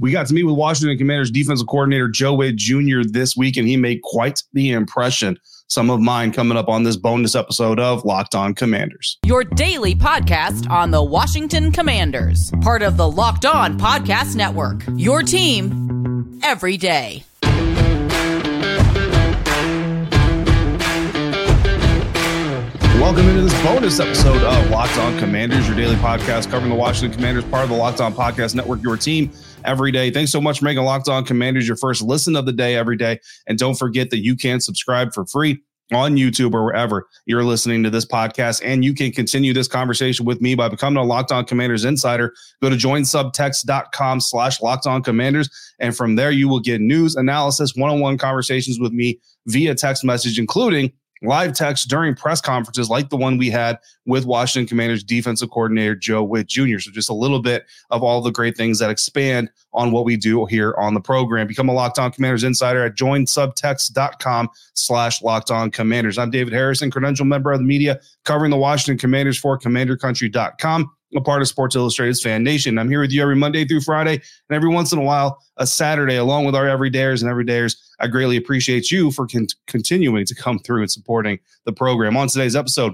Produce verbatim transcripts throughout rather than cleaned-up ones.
We got to meet with Washington Commanders defensive coordinator Joe Whitt Junior this week, and he made quite the impression. Some of mine coming up on this bonus episode of Locked On Commanders. Your daily podcast on the Washington Commanders, part of the Locked On Podcast Network, your team every day. Welcome into this bonus episode of Locked On Commanders, your daily podcast covering the Washington Commanders, part of the Locked On Podcast Network, your team every day. Thanks so much for making Locked On Commanders your first listen of the day every day. And don't forget that you can subscribe for free on YouTube or wherever you're listening to this podcast. And you can continue this conversation with me by becoming a Locked On Commanders insider. Go to join subtext dot com slash Locked On Commanders. And from there, you will get news, analysis, one-on-one conversations with me via text message, including live text during press conferences like the one we had with Washington Commanders defensive coordinator Joe Whitt Junior So just a little bit of all the great things that expand on what we do here on the program. Become a Locked On Commanders insider at join subtext dot com slash Locked On Commanders. I'm David Harrison, credential member of the media covering the Washington Commanders for Commander Country dot com, a part of Sports Illustrated's FanNation. I'm here with you every Monday through Friday and every once in a while, a Saturday, along with our everydayers and everydayers. I greatly appreciate you for con- continuing to come through and supporting the program. On today's episode,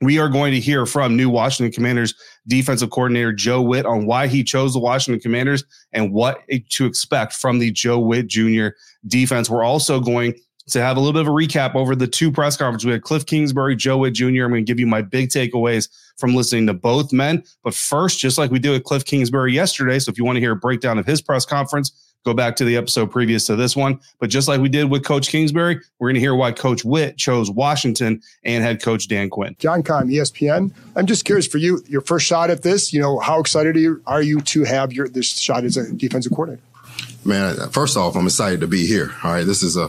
we are going to hear from new Washington Commanders defensive coordinator Joe Whitt on why he chose the Washington Commanders and what to expect from the Joe Whitt Junior defense. We're also going to have a little bit of a recap over the two press conferences. We had Kliff Kingsbury, Joe Whitt Junior I'm going to give you my big takeaways from listening to both men. But first, just like we did with Kliff Kingsbury yesterday, so if you want to hear a breakdown of his press conference, go back to the episode previous to this one. But just like we did with Coach Kingsbury, we're going to hear why Coach Whitt chose Washington and head coach Dan Quinn. John Keim, E S P N. I'm just curious for you, your first shot at this, you know, how excited are you, are you to have your this shot as a defensive coordinator? Man, first off, I'm excited to be here. All right, this is a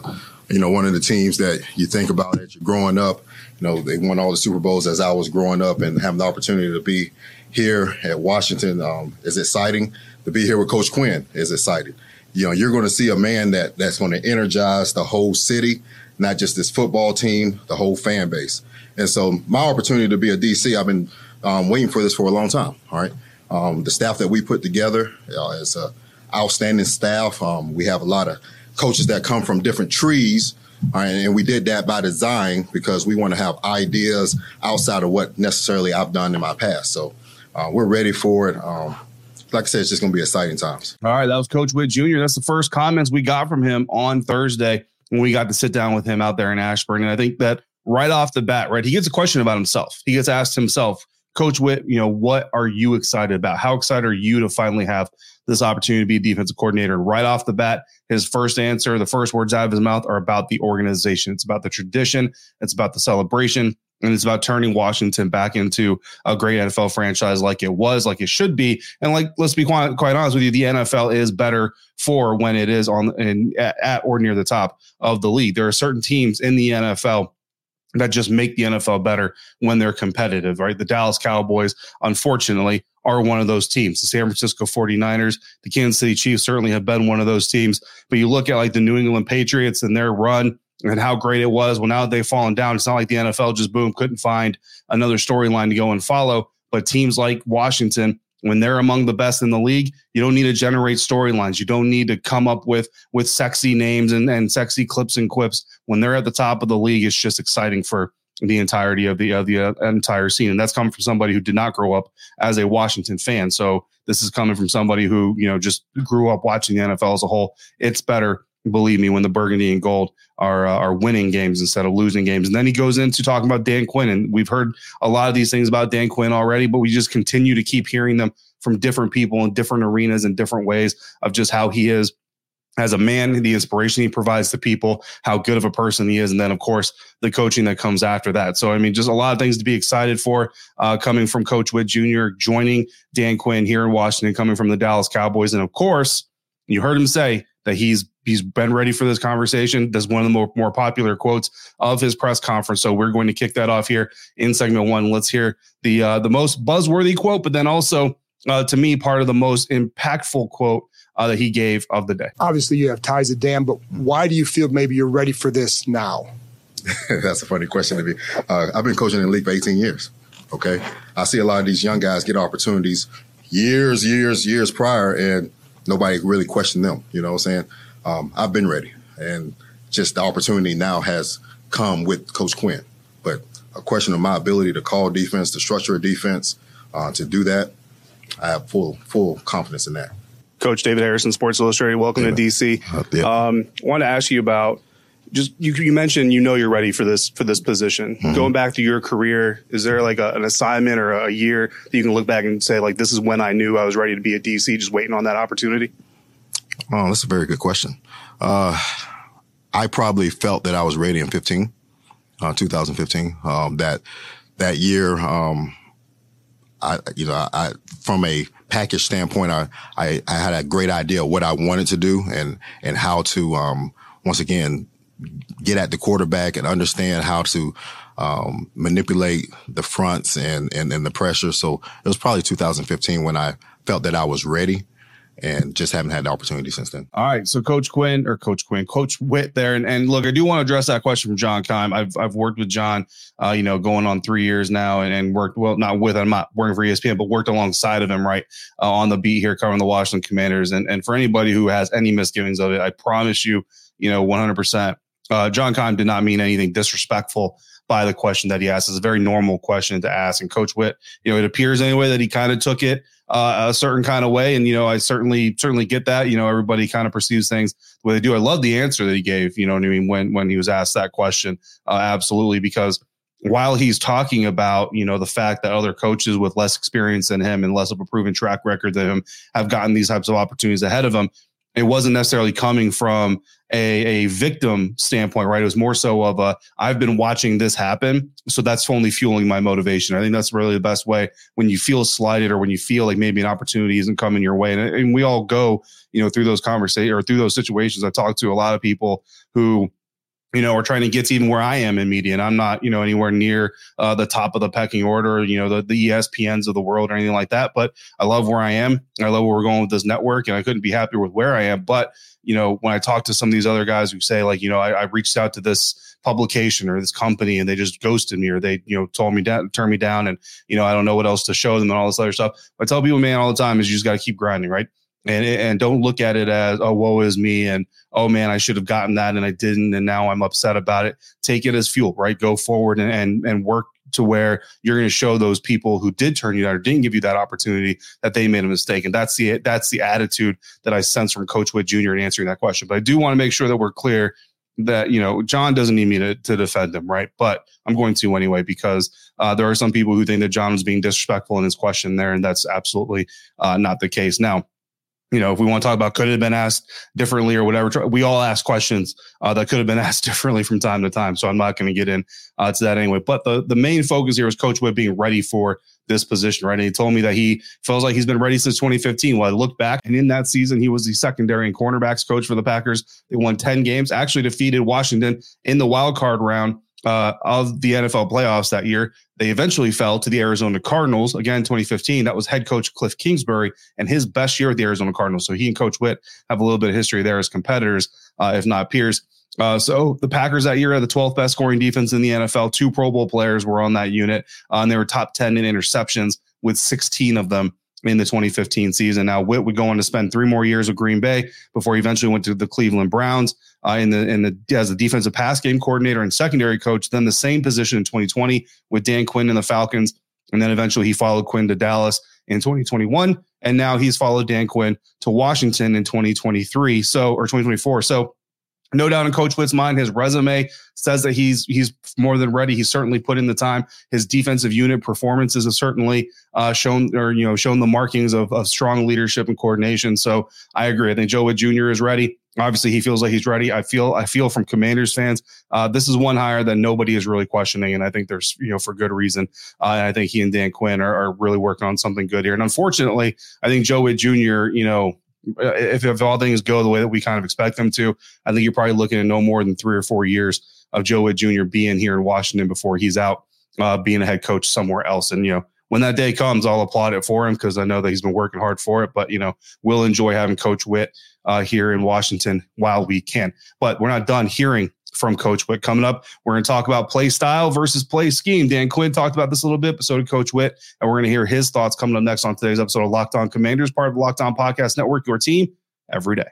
You know, one of the teams that you think about as you're growing up. You know, they won all the Super Bowls as I was growing up, and having the opportunity to be here at Washington um, is exciting. To be here with Coach Quinn is exciting. You know, you're going to see a man that that's going to energize the whole city, not just this football team, the whole fan base. And so my opportunity to be a D C, I've been um, waiting for this for a long time. All right. Um, the staff that we put together uh, is an outstanding staff. Um, we have a lot of coaches that come from different trees. All right, and we did that by design because we want to have ideas outside of what necessarily I've done in my past. So uh, we're ready for it. Um, like I said, it's just going to be exciting times. All right. That was Coach Whitt Junior That's the first comments we got from him on Thursday when we got to sit down with him out there in Ashburn. And I think that right off the bat, right, he gets a question about himself. He gets asked himself, Coach Whitt, you know, what are you excited about? How excited are you to finally have this opportunity to be a defensive coordinator? Right off the bat, his first answer, the first words out of his mouth are about the organization. It's about the tradition. It's about the celebration. And it's about turning Washington back into a great N F L franchise like it was, like it should be. And like, let's be quite, quite honest with you, the N F L is better for when it is on and at or near the top of the league. There are certain teams in the N F L that just make the N F L better when they're competitive, right? The Dallas Cowboys, unfortunately, are one of those teams. The San Francisco forty-niners, the Kansas City Chiefs certainly have been one of those teams. But you look at like the New England Patriots and their run and how great it was. Well, now they've fallen down. It's not like the N F L just, boom, couldn't find another storyline to go and follow. But teams like Washington, when they're among the best in the league, you don't need to generate storylines. You don't need to come up with with sexy names and, and sexy clips and quips. When they're at the top of the league, it's just exciting for the entirety of the, of the uh, entire scene. And that's coming from somebody who did not grow up as a Washington fan. So this is coming from somebody who, you know, just grew up watching the N F L as a whole. It's better, believe me, when the burgundy and gold are uh, are winning games instead of losing games. And then he goes into talking about Dan Quinn. And we've heard a lot of these things about Dan Quinn already, but we just continue to keep hearing them from different people in different arenas and different ways of just how he is as a man, the inspiration he provides to people, how good of a person he is. And then, of course, the coaching that comes after that. So, I mean, just a lot of things to be excited for uh, coming from Coach Whitt Junior, joining Dan Quinn here in Washington, coming from the Dallas Cowboys. And, of course, you heard him say, that he's he's been ready for this conversation. That's one of the more, more popular quotes of his press conference. So we're going to kick that off here in segment one. Let's hear the uh, the most buzzworthy quote, but then also, uh, to me, part of the most impactful quote uh, that he gave of the day. Obviously, you have ties to Dan, but why do you feel maybe you're ready for this now? That's a funny question to me. Uh, I've been coaching in the league for eighteen years, okay? I see a lot of these young guys get opportunities years, years, years prior, and nobody really questioned them, you know what I'm saying? Um, I've been ready, and just the opportunity now has come with Coach Quinn. But a question of my ability to call defense, to structure a defense, uh, to do that, I have full full confidence in that. Coach David Harrison, Sports Illustrated, welcome yeah. to D C. Uh, yeah. um, want to ask you about, just you, you mentioned you know you're ready for this for this position. Mm-hmm. Going back to your career, is there like a, an assignment or a year that you can look back and say, like, this is when I knew I was ready to be at D C, just waiting on that opportunity? Oh, that's a very good question. Uh, I probably felt that I was ready in fifteen, uh, two thousand fifteen. Um, that that year, um, I you know, I, I from a package standpoint, I, I I had a great idea of what I wanted to do and and how to um, once again get at the quarterback and understand how to um, manipulate the fronts and, and and the pressure. So it was probably two thousand fifteen when I felt that I was ready. And just haven't had the opportunity since then. All right. So Coach Quinn or Coach Quinn, Coach Whitt there. And, and look, I do want to address that question from John Keim. I've I've worked with John, uh, you know, going on three years now and, and worked, well, not with, I'm not working for E S P N, but worked alongside of him, right, uh, on the beat here covering the Washington Commanders. And, and for anybody who has any misgivings of it, I promise you, you know, one hundred percent. Uh, John Keim did not mean anything disrespectful by the question that he asked. It's a very normal question to ask. And Coach Whitt, you know, it appears anyway that he kind of took it Uh, a certain kind of way. And, you know, I certainly, certainly get that. You know, everybody kind of perceives things the way they do. I love the answer that he gave, you know what I mean, when, when he was asked that question. Uh, absolutely. Because while he's talking about, you know, the fact that other coaches with less experience than him and less of a proven track record than him have gotten these types of opportunities ahead of him, it wasn't necessarily coming from a, a victim standpoint, right? It was more so of a, I've been watching this happen, so that's only fueling my motivation. I think that's really the best way when you feel slighted or when you feel like maybe an opportunity isn't coming your way. And, and we all go, you know, through those conversations or through those situations. I talk to a lot of people who, you know, are trying to get to even where I am in media, and I'm not, you know, anywhere near uh, the top of the pecking order, you know, the, the E S P Ns of the world or anything like that. But I love where I am. I love where we're going with this network, and I couldn't be happier with where I am. But, you know, when I talk to some of these other guys who say, like, you know, I, I reached out to this publication or this company and they just ghosted me, or they, you know, told me down, turned me down, and, you know, I don't know what else to show them and all this other stuff. I tell people, man, all the time is you just got to keep grinding, right? And and don't look at it as, oh, woe is me, and, oh, man, I should have gotten that and I didn't, and now I'm upset about it. Take it as fuel, right? Go forward and and, and work to where you're going to show those people who did turn you down or didn't give you that opportunity that they made a mistake. And that's the that's the attitude that I sense from Coach Whitt Junior in answering that question. But I do want to make sure that we're clear that, you know, John doesn't need me to, to defend him, right? But I'm going to anyway, because uh, there are some people who think that John was being disrespectful in his question there, and that's absolutely uh, not the case. Now, you know, if we want to talk about could it have been asked differently or whatever, we all ask questions uh, that could have been asked differently from time to time. So I'm not going to get in uh, to that anyway. But the, the main focus here is Coach Whitt being ready for this position, right? And he told me that he feels like he's been ready since twenty fifteen. Well, I look back, and in that season, he was the secondary and cornerbacks coach for the Packers. They won ten games, actually defeated Washington in the wild card round Uh, of the N F L playoffs that year. They eventually fell to the Arizona Cardinals. Again, twenty fifteen, that was head coach Kliff Kingsbury and his best year at the Arizona Cardinals. So he and Coach Whitt have a little bit of history there as competitors, uh, if not peers. Uh, so the Packers that year had the twelfth best scoring defense in the N F L. Two Pro Bowl players were on that unit, uh, and they were top ten in interceptions with sixteen of them in the twenty fifteen season. Now, Whitt would go on to spend three more years with Green Bay before he eventually went to the Cleveland Browns uh, in the in the as the defensive pass game coordinator and secondary coach, then the same position in twenty twenty with Dan Quinn and the Falcons. And then eventually he followed Quinn to Dallas in twenty twenty-one. And now he's followed Dan Quinn to Washington in twenty twenty-three, so or twenty twenty-four. So no doubt in Coach Whitt's mind, his resume says that he's he's more than ready. He's certainly put in the time. His defensive unit performances have certainly uh, shown or you know shown the markings of, of strong leadership and coordination. So I agree. I think Joe Whitt Junior is ready. Obviously, he feels like he's ready. I feel I feel from Commanders fans, uh, this is one hire that nobody is really questioning, and I think there's you know for good reason. Uh, and I think he and Dan Quinn are, are really working on something good here. And unfortunately, I think Joe Whitt Junior you know if, if all things go the way that we kind of expect them to, I think you're probably looking at no more than three or four years of Joe Whitt Junior being here in Washington before he's out uh, being a head coach somewhere else. And, you know, when that day comes, I'll applaud it for him because I know that he's been working hard for it. But, you know, we'll enjoy having Coach Whitt uh, here in Washington while we can. But we're not done hearing from Coach Whitt. Coming up, we're going to talk about play style versus play scheme. Dan Quinn talked about this a little bit, but so did Coach Whitt. And we're going to hear his thoughts coming up next on today's episode of Locked On Commanders, part of the Locked On Podcast Network, your team every day.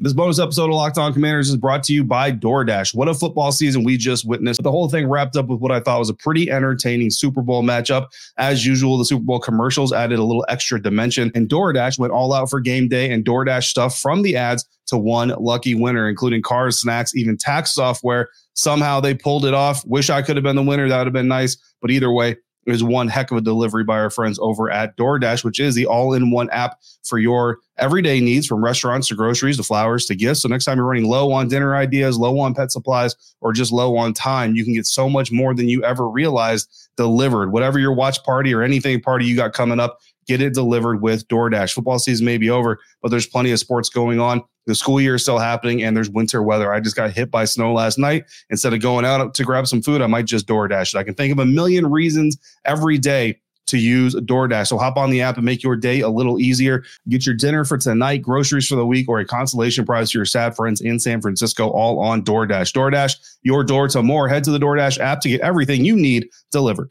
This bonus episode of Locked On Commanders is brought to you by DoorDash. What a football season we just witnessed. The whole thing wrapped up with what I thought was a pretty entertaining Super Bowl matchup. As usual, the Super Bowl commercials added a little extra dimension, and DoorDash went all out for game day and DoorDash stuff from the ads to one lucky winner, including cars, snacks, even tax software. Somehow they pulled it off. Wish I could have been the winner. That would have been nice. But either way, it was one heck of a delivery by our friends over at DoorDash, which is the all-in-one app for your everyday needs, from restaurants to groceries to flowers to gifts. So next time you're running low on dinner ideas, low on pet supplies, or just low on time, you can get so much more than you ever realized delivered. Whatever your watch party or anything party you got coming up, get it delivered with DoorDash. Football season may be over, but there's plenty of sports going on. The school year is still happening, and there's winter weather. I just got hit by snow last night. Instead of going out to grab some food, I might just DoorDash it. I can think of a million reasons every day to use DoorDash. So hop on the app and make your day a little easier. Get your dinner for tonight, groceries for the week, or a consolation prize for your sad friends in San Francisco, all on DoorDash. DoorDash, your door to more. Head to the DoorDash app to get everything you need delivered.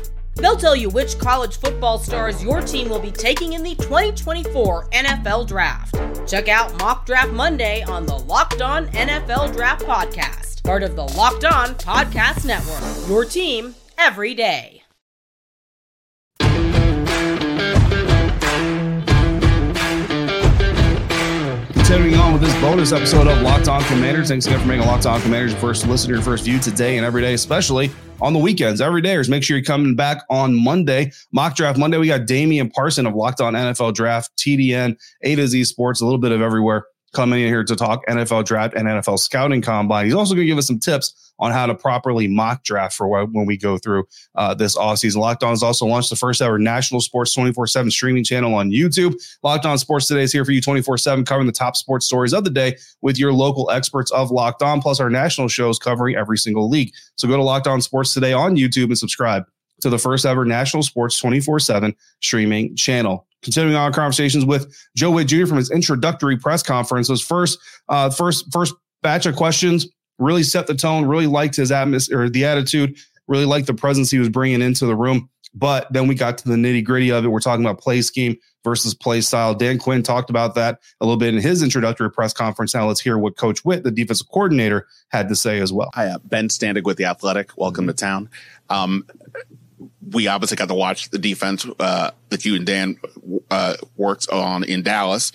They'll tell you which college football stars your team will be taking in the twenty twenty-four N F L Draft. Check out Mock Draft Monday on the Locked On N F L Draft Podcast, part of the Locked On Podcast Network, your team every day. Continuing on with this bonus episode of Locked On Commanders. Thanks again for making Locked On Commanders your first listener, your first view today and every day, especially on the weekends. Every day, make sure you're coming back on Monday. Mock Draft Monday, we got Damien Parson of Locked On N F L Draft, T D N, A to Z Sports, a little bit of everywhere, coming in here to talk N F L Draft and N F L Scouting Combine. He's also going to give us some tips on how to properly mock draft for when we go through uh, this offseason. Locked On has also launched the first ever national sports twenty-four seven streaming channel on YouTube. Locked On Sports Today is here for you twenty-four seven, covering the top sports stories of the day with your local experts of Locked On, plus our national shows covering every single league. So go to Locked On Sports Today on YouTube and subscribe to the first ever national sports twenty-four seven streaming channel. Continuing on conversations with Joe Whitt Junior from his introductory press conference. Those first, uh, first, first batch of questions really set the tone. Really liked his atmosphere, the attitude. Really liked the presence he was bringing into the room. But then we got to the nitty gritty of it. We're talking about play scheme versus play style. Dan Quinn talked about that a little bit in his introductory press conference. Now let's hear what Coach Whitt, the defensive coordinator, had to say as well. Hi, uh, Ben Standig with The Athletic. Welcome to town. Um, We obviously got to watch the defense uh, that you and Dan uh, worked on in Dallas.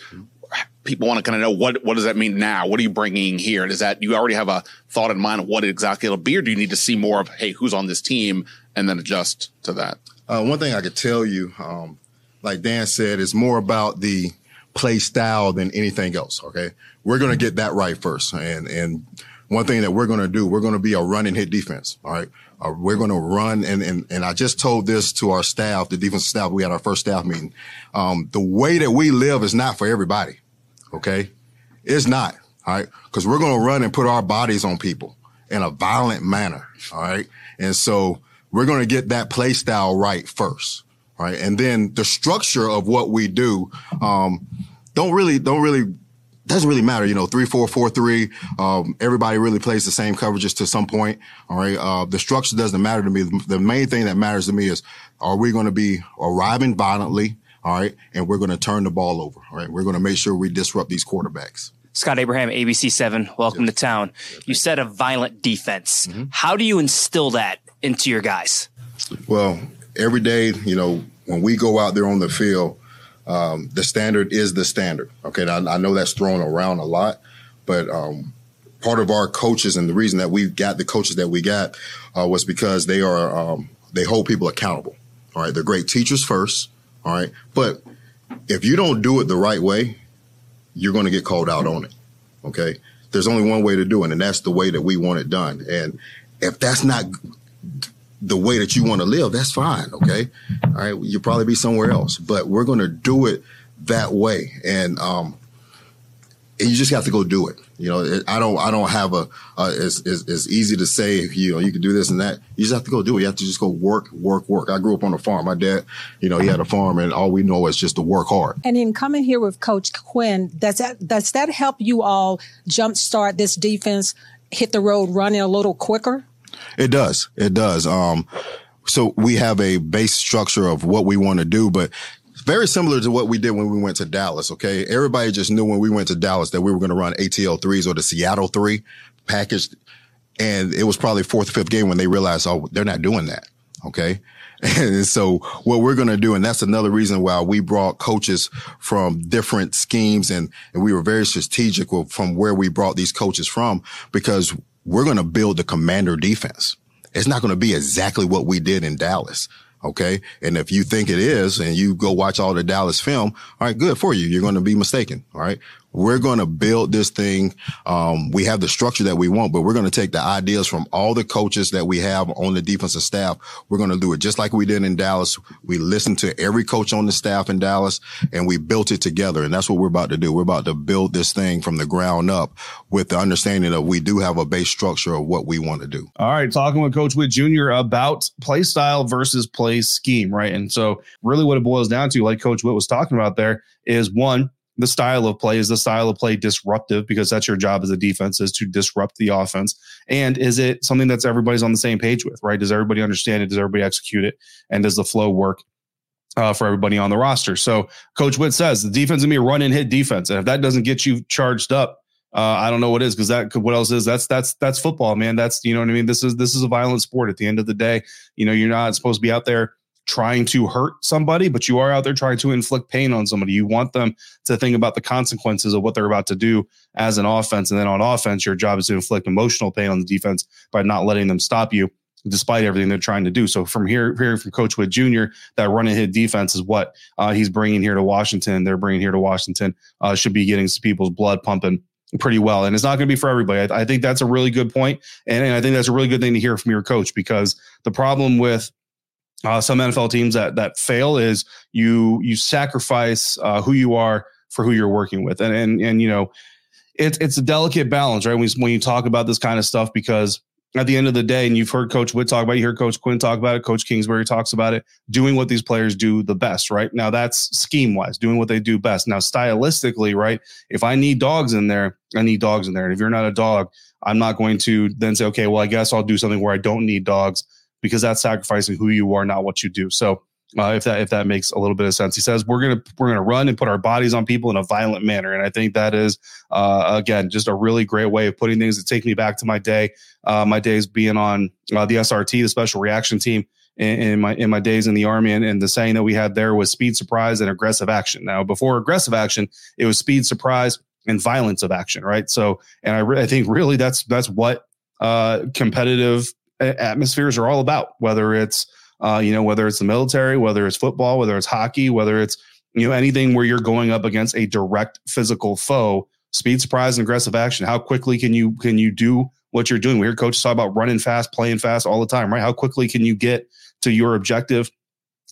People want to kind of know, what what does that mean now? What are you bringing here? Does that, you already have a thought in mind of what exactly it'll be, or do you need to see more of, hey, who's on this team, and then adjust to that? Uh, one thing I could tell you, um, like Dan said, is more about the play style than anything else, okay? We're going to get that right first, and and one thing that we're going to do, we're going to be a run and hit defense. All right. Uh, we're going to run. And, and, and I just told this to our staff, the defensive staff. We had our first staff meeting. Um, the way that we live is not for everybody. Okay. It's not. All right. Cause we're going to run and put our bodies on people in a violent manner. All right. And so we're going to get that play style right first. All right. And then the structure of what we do, um, don't really, don't really, doesn't really matter, you know, three, four, four, three. Um, everybody really plays the same coverages to some point. All right. Uh, the structure doesn't matter to me. The main thing that matters to me is, are we going to be arriving violently? All right. And we're going to turn the ball over. All right. We're going to make sure we disrupt these quarterbacks. Scott Abraham, A B C seven. Welcome yes. to town. Yes. You said a violent defense. Mm-hmm. How do you instill that into your guys? Well, every day, you know, when we go out there on the field, Um, the standard is the standard. Okay. I, I know that's thrown around a lot, but um, part of our coaches, and the reason that we've got the coaches that we got uh, was because they are um, They hold people accountable. All right. They're great teachers first. All right. But if you don't do it the right way, you're going to get called out on it. OK, there's only one way to do it. And that's the way that we want it done. And if that's not the way that you want to live, that's fine. OK. All right. You'll probably be somewhere else, but we're going to do it that way. And um, and you just have to go do it. You know, I don't I don't have a uh, it's, it's, it's easy to say, you know, you can do this and that. You just have to go do it. You have to just go work, work, work. I grew up on a farm. My dad, you know, he had a farm and all we know is just to work hard. And in coming here with Coach Quinn, does that does that help you all jumpstart this defense, hit the road running a little quicker? It does. It does. Um, so we have a base structure of what we want to do, but very similar to what we did when we went to Dallas, okay? Everybody just knew when we went to Dallas that we were going to run A T L threes or the Seattle three packaged. And it was probably fourth or fifth game when they realized, oh, they're not doing that, okay? And so what we're going to do, and that's another reason why we brought coaches from different schemes, and, and we were very strategic from where we brought these coaches from, because we're going to build the Commander defense. It's not going to be exactly what we did in Dallas. OK, and if you think it is and you go watch all the Dallas film, all right, good for you. You're going to be mistaken. All right. We're going to build this thing. Um, we have the structure that we want, but we're going to take the ideas from all the coaches that we have on the defensive staff. We're going to do it just like we did in Dallas. We listened to every coach on the staff in Dallas and we built it together. And that's what we're about to do. We're about to build this thing from the ground up with the understanding that we do have a base structure of what we want to do. All right. Talking with Coach Whitt Junior about play style versus play scheme, right? And so really what it boils down to, like Coach Whitt was talking about there, is one, the style of play. Is the style of play disruptive? Because that's your job as a defense, is to disrupt the offense. And is it something that's everybody's on the same page with, right? Does everybody understand it? Does everybody execute it? And does the flow work uh, for everybody on the roster? So Coach Whitt says the defense is going to be a run and hit defense. And if that doesn't get you charged up, uh, I don't know what is, because that what else is that's that's that's football, man. That's, you know what I mean? This is this is a violent sport at the end of the day. You know, you're not supposed to be out there trying to hurt somebody, but you are out there trying to inflict pain on somebody. You want them to think about the consequences of what they're about to do as an offense. And then on offense, your job is to inflict emotional pain on the defense by not letting them stop you despite everything they're trying to do. So from here, hearing from Coach Whitt Junior, that run and hit defense is what uh, he's bringing here to Washington. They're bringing here to Washington, uh, should be getting some people's blood pumping pretty well. And it's not going to be for everybody. I, th- I think that's a really good point. And, and I think that's a really good thing to hear from your coach, because the problem with Uh, some N F L teams that that fail is you you sacrifice uh, who you are for who you're working with, and and and you know it's it's a delicate balance, right? When, when you talk about this kind of stuff, because at the end of the day, and you've heard Coach Whitt talk about it, you heard Coach Quinn talk about it, Coach Kingsbury talks about it, doing what these players do the best, right? Now that's scheme wise, doing what they do best. Now stylistically, right? If I need dogs in there, I need dogs in there, and if you're not a dog, I'm not going to then say, okay, well I guess I'll do something where I don't need dogs, because that's sacrificing who you are, not what you do. So uh, if that if that makes a little bit of sense, he says we're gonna we're gonna run and put our bodies on people in a violent manner, and I think that is uh, again just a really great way of putting things. It takes me back to my day, uh, my days being on uh, the S R T, the Special Reaction Team, in, in my in my days in the Army, and, and the saying that we had there was speed, surprise, and aggressive action. Now before aggressive action, it was speed, surprise, and violence of action, right? So and I re- I think really that's that's what uh, competitive atmospheres are all about, whether it's, uh, you know, whether it's the military, whether it's football, whether it's hockey, whether it's, you know, anything where you're going up against a direct physical foe. Speed, surprise, and aggressive action. How quickly can you, can you do what you're doing? We hear coaches talk about running fast, playing fast all the time, right? How quickly can you get to your objective?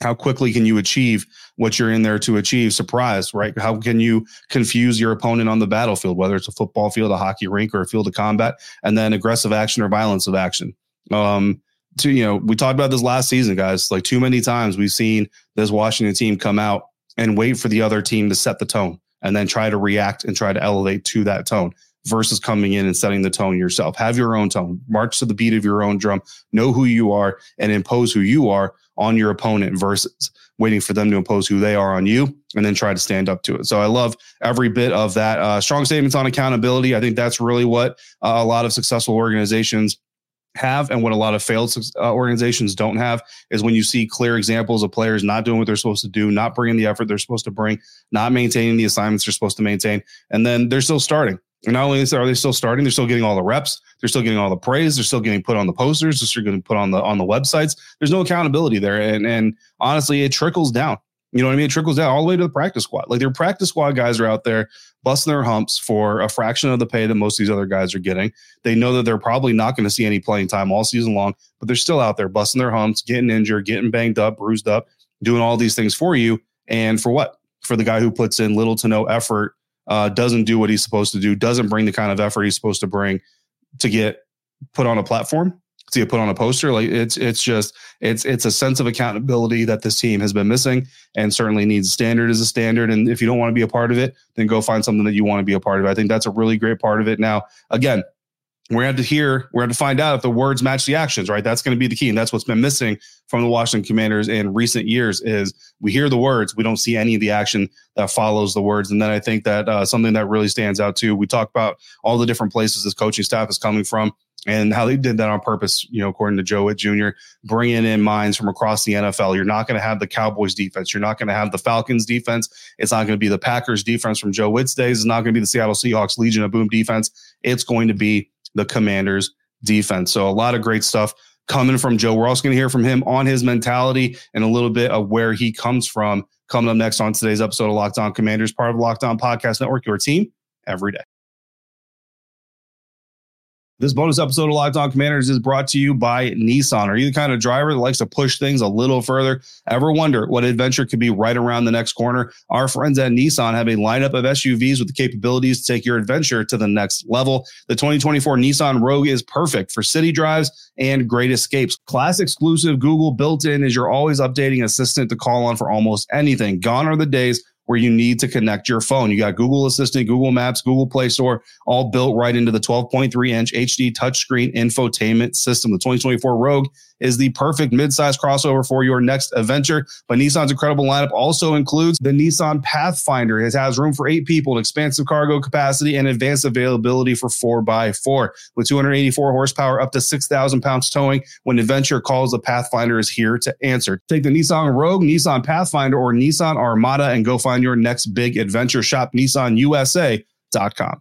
How quickly can you achieve what you're in there to achieve? Surprise, right? How can you confuse your opponent on the battlefield, whether it's a football field, a hockey rink, or a field of combat? And then aggressive action or violence of action. Um, to, you know, we talked about this last season, guys, like too many times we've seen this Washington team come out and wait for the other team to set the tone and then try to react and try to elevate to that tone versus coming in and setting the tone yourself. Have your own tone, march to the beat of your own drum, know who you are and impose who you are on your opponent versus waiting for them to impose who they are on you and then try to stand up to it. So I love every bit of that. Uh, strong statements on accountability. I think that's really what uh, a lot of successful organizations have, and what a lot of failed uh, organizations don't have, is when you see clear examples of players not doing what they're supposed to do, not bringing the effort they're supposed to bring, not maintaining the assignments they're supposed to maintain, and then they're still starting. And not only are they still starting, they're still getting all the reps. They're still getting all the praise. They're still getting put on the posters. They're still getting put on the on the websites. There's no accountability there. And and honestly, it trickles down. You know what I mean? It trickles down all the way to the practice squad. Like, their practice squad guys are out there busting their humps for a fraction of the pay that most of these other guys are getting. They know that they're probably not going to see any playing time all season long, but they're still out there busting their humps, getting injured, getting banged up, bruised up, doing all these things for you. And for what? For the guy who puts in little to no effort, uh, doesn't do what he's supposed to do, doesn't bring the kind of effort he's supposed to bring to get put on a platform, to get put on a poster. Like, it's it's just it's it's a sense of accountability that this team has been missing, and certainly needs. Standard is a standard, and if you don't want to be a part of it, then go find something that you want to be a part of. I think that's a really great part of it. Now, again, we're going to have to hear, we're going to find out if the words match the actions, right? That's going to be the key. And that's what's been missing from the Washington Commanders in recent years is we hear the words, we don't see any of the action that follows the words. And then I think that uh, something that really stands out too, we talk about all the different places this coaching staff is coming from and how they did that on purpose, you know, according to Joe Whitt Junior, bringing in minds from across the N F L. You're not going to have the Cowboys defense. You're not going to have the Falcons defense. It's not going to be the Packers defense from Joe Whitt's days. It's not going to be the Seattle Seahawks Legion of Boom defense. It's going to be the Commanders defense. So a lot of great stuff coming from Joe. We're also going to hear from him on his mentality and a little bit of where he comes from. Coming up next on today's episode of Locked On Commanders, part of Locked On Podcast Network, your team every day. This bonus episode of Locked On Commanders is brought to you by Nissan. Are you the kind of driver that likes to push things a little further? Ever wonder what adventure could be right around the next corner? Our friends at Nissan have a lineup of S U Vs with the capabilities to take your adventure to the next level. The twenty twenty-four Nissan Rogue is perfect for city drives and great escapes. Class exclusive Google built-in is your always updating assistant to call on for almost anything. Gone are the days where you need to connect your phone. You got Google Assistant, Google Maps, Google Play Store, all built right into the twelve point three inch H D touchscreen infotainment system. The twenty twenty-four Rogue is the perfect midsize crossover for your next adventure. But Nissan's incredible lineup also includes the Nissan Pathfinder. It has room for eight people, expansive cargo capacity, and advanced availability for four by four. With two hundred eighty-four horsepower, up to six thousand pounds towing, when adventure calls, the Pathfinder is here to answer. Take the Nissan Rogue, Nissan Pathfinder, or Nissan Armada and go find your next big adventure. Shop Nissan U S A dot com.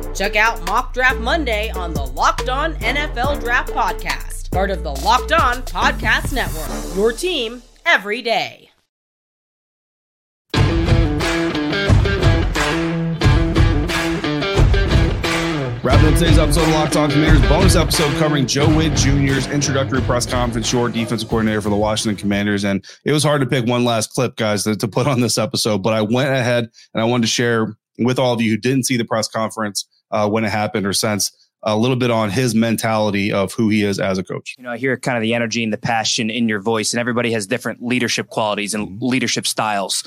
Check out Mock Draft Monday on the Locked On N F L Draft Podcast. Part of the Locked On Podcast Network, your team every day. Wrapping up today's episode of Locked On Commanders, bonus episode covering Joe Whitt Junior's introductory press conference, your defensive coordinator for the Washington Commanders. And it was hard to pick one last clip, guys, to, to put on this episode, but I went ahead and I wanted to share with all of you who didn't see the press conference uh, when it happened or since, a little bit on his mentality of who he is as a coach. You know, I hear kind of the energy and the passion in your voice, and everybody has different leadership qualities and mm-hmm. leadership styles.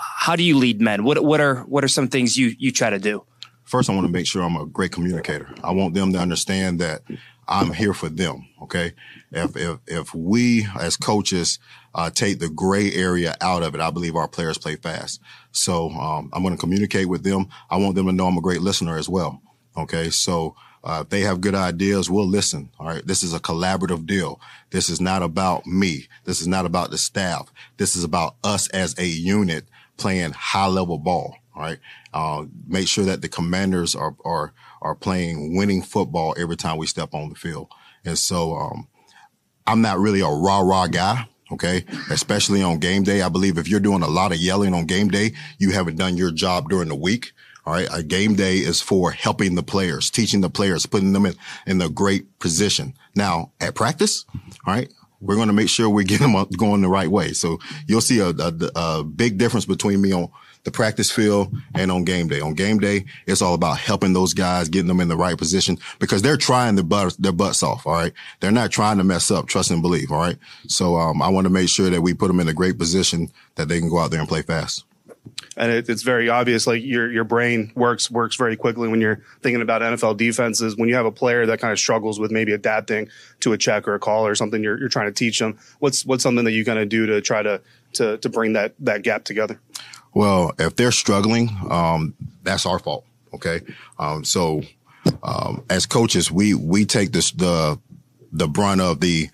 How do you lead men? What what are what are some things you you try to do? First, I want to make sure I'm a great communicator. I want them to understand that I'm here for them, okay? If if if we as coaches uh, take the gray area out of it, I believe our players play fast. So um, I'm going to communicate with them. I want them to know I'm a great listener as well, okay? So Uh, if they have good ideas, we'll listen. All right. This is a collaborative deal. This is not about me. This is not about the staff. This is about us as a unit playing high level ball. All right. Uh, make sure that the Commanders are, are, are playing winning football every time we step on the field. And so, um, I'm not really a rah rah guy. Okay. Especially on game day. I believe if you're doing a lot of yelling on game day, you haven't done your job during the week. All right. A game day is for helping the players, teaching the players, putting them in, in a great position. Now at practice, all right, we're going to make sure we get them going the right way. So you'll see a, a, a big difference between me on the practice field and on game day. On game day, it's all about helping those guys, getting them in the right position because they're trying their butts, their butts off. All right. They're not trying to mess up. Trust and believe. All right. So, um, I want to make sure that we put them in a great position that they can go out there and play fast. And it, it's very obvious, like your your brain works works very quickly when you're thinking about N F L defenses. When you have a player that kind of struggles with maybe adapting to a check or a call or something you're you're trying to teach them, what's what's something that you're going to do to try to to to bring that that gap together? Well, if they're struggling, um, that's our fault. Okay, um, so um, as coaches, we we take this the the brunt of the.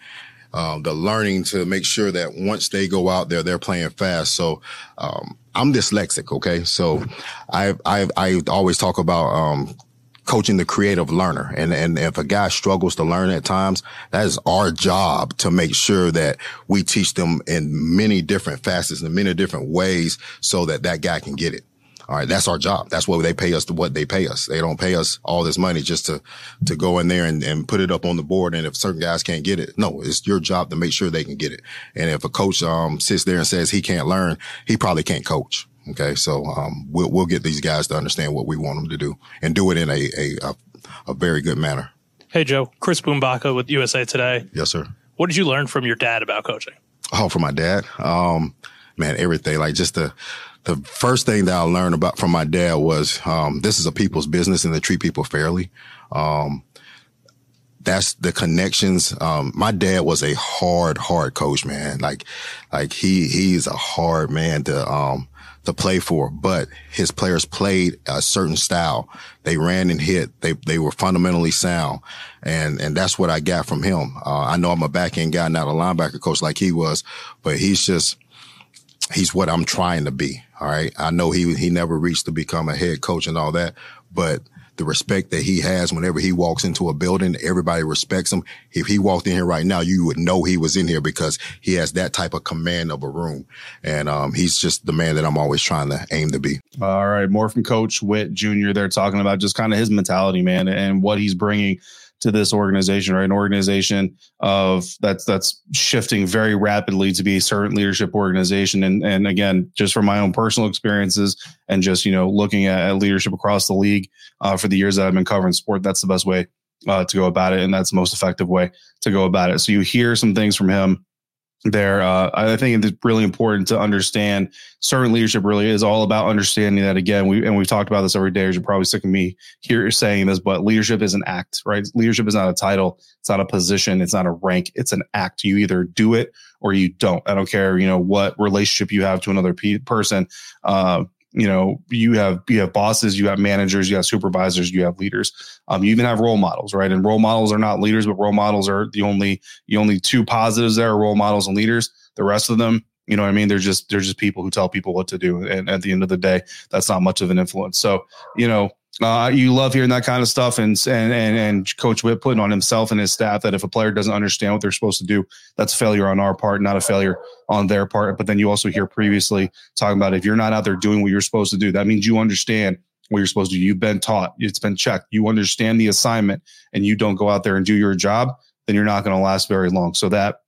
Uh, the learning to make sure that once they go out there, they're playing fast. So, um, I'm dyslexic. Okay. So I, I, I always talk about, um, coaching the creative learner. And, and if a guy struggles to learn at times, that is our job to make sure that we teach them in many different facets and many different ways so that that guy can get it. All right. That's our job. That's what they pay us to what they pay us. They don't pay us all this money just to, to go in there and, and put it up on the board. And if certain guys can't get it, no, it's your job to make sure they can get it. And if a coach, um, sits there and says he can't learn, he probably can't coach. Okay. So, um, we'll, we'll get these guys to understand what we want them to do and do it in a, a, a very good manner. Hey, Joe, Chris Bumbaca with U S A Today. Yes, sir. What did you learn from your dad about coaching? Oh, from my dad. Um, man, everything, like just the, The first thing that I learned about from my dad was, um, this is a people's business and they treat people fairly. Um, that's the connections. Um, my dad was a hard, hard coach, man. Like, like he, he's a hard man to, um, to play for, but his players played a certain style. They ran and hit. They, they were fundamentally sound. And, and that's what I got from him. Uh, I know I'm a back end guy, not a linebacker coach like he was, but he's just, he's what I'm trying to be. All right. I know he, he never reached to become a head coach and all that, but the respect that he has whenever he walks into a building, everybody respects him. If he walked in here right now, you would know he was in here because he has that type of command of a room. And, um, he's just the man that I'm always trying to aim to be. All right. More from Coach Whitt Junior They're talking about just kind of his mentality, man, and what he's bringing to this organization, right? An organization of that's that's shifting very rapidly to be a certain leadership organization. And and again, just from my own personal experiences and just, you know, looking at, at leadership across the league uh, for the years that I've been covering sport, that's the best way uh, to go about it. And that's the most effective way to go about it. So you hear some things from him there. Uh, I think it's really important to understand certain leadership really is all about understanding that again, we, and we've talked about this every day, you're probably sick of me here saying this, but leadership is an act, right? Leadership is not a title. It's not a position. It's not a rank. It's an act. You either do it or you don't. I don't care, you know, what relationship you have to another pe- person. Uh, you know, you have, you have bosses, you have managers, you have supervisors, you have leaders. Um, you even have role models, right? And role models are not leaders, but role models are the only, the only two positives there are role models and leaders. The rest of them, you know what I mean? They're just, they're just people who tell people what to do. And at the end of the day, that's not much of an influence. So, you know, uh, you love hearing that kind of stuff and, and, and, and Coach Whitt putting on himself and his staff that if a player doesn't understand what they're supposed to do, that's a failure on our part, not a failure on their part. But then you also hear previously talking about if you're not out there doing what you're supposed to do, that means you understand what you're supposed to do. You've been taught, it's been checked, you understand the assignment and you don't go out there and do your job, then you're not going to last very long. So that,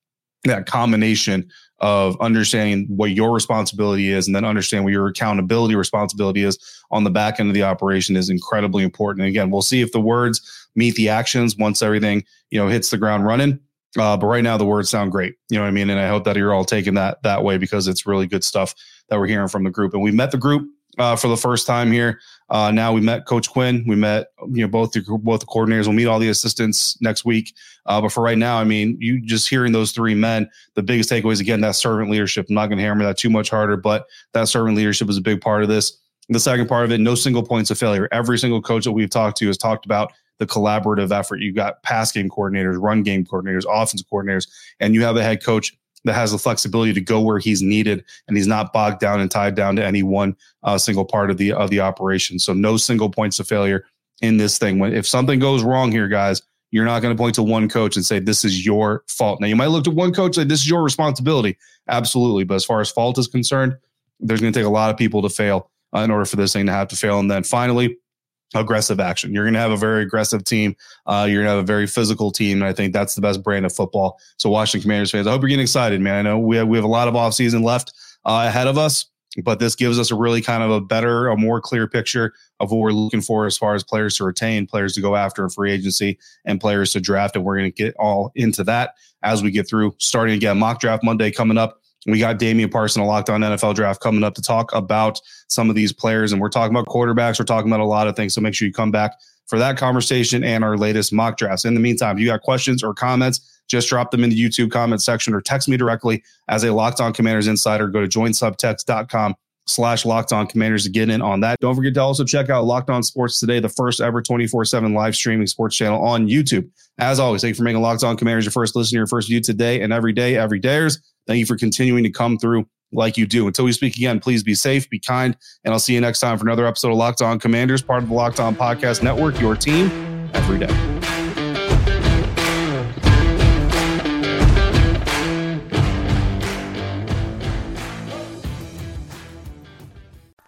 that combination of understanding what your responsibility is and then understand what your accountability responsibility is on the back end of the operation is incredibly important. And again, we'll see if the words meet the actions once everything, you know, hits the ground running. Uh, but right now the words sound great. You know what I mean? And I hope that you're all taking that that way because it's really good stuff that we're hearing from the group. And we met the group uh, for the first time here. Uh, now we met Coach Quinn. We met, you know, both the, both the coordinators. We'll meet all the assistants next week. Uh, but for right now, I mean, you just hearing those three men, the biggest takeaway is, again, that servant leadership. I'm not going to hammer that too much harder, but that servant leadership is a big part of this. The second part of it, no single points of failure. Every single coach that we've talked to has talked about the collaborative effort. You've got pass game coordinators, run game coordinators, offensive coordinators, and you have a head coach that has the flexibility to go where he's needed and he's not bogged down and tied down to any one uh, single part of the of the operation. So no single points of failure in this thing. When if something goes wrong here, guys, you're not going to point to one coach and say, this is your fault. Now, you might look to one coach and say, this is your responsibility. Absolutely. But as far as fault is concerned, there's going to take a lot of people to fail uh, in order for this thing to have to fail. And then finally, aggressive action. You're going to have a very aggressive team. Uh, you're going to have a very physical team. And I think that's the best brand of football. So Washington Commanders fans, I hope you're getting excited, man. I know we have, we have a lot of offseason left uh, ahead of us, but this gives us a really kind of a better, a more clear picture of what we're looking for as far as players to retain, players to go after in free agency, and players to draft. And we're going to get all into that as we get through. Starting again, mock draft Monday coming up. We got Damien Parson, a Locked On N F L Draft, coming up to talk about some of these players. And we're talking about quarterbacks. We're talking about a lot of things. So make sure you come back for that conversation and our latest mock drafts. In the meantime, if you got questions or comments, just drop them in the YouTube comment section or text me directly as a Locked On Commanders insider. Go to join subtext dot com slash Locked On Commanders to get in on that. Don't forget to also check out Locked On Sports Today, the first ever twenty-four seven live streaming sports channel on YouTube. As always, thank you for making Locked On Commanders your first listener, your first view today and every day, every dayers. Thank you for continuing to come through like you do. Until we speak again, please be safe, be kind, and I'll see you next time for another episode of Locked On Commanders, part of the Locked On Podcast Network, your team every day.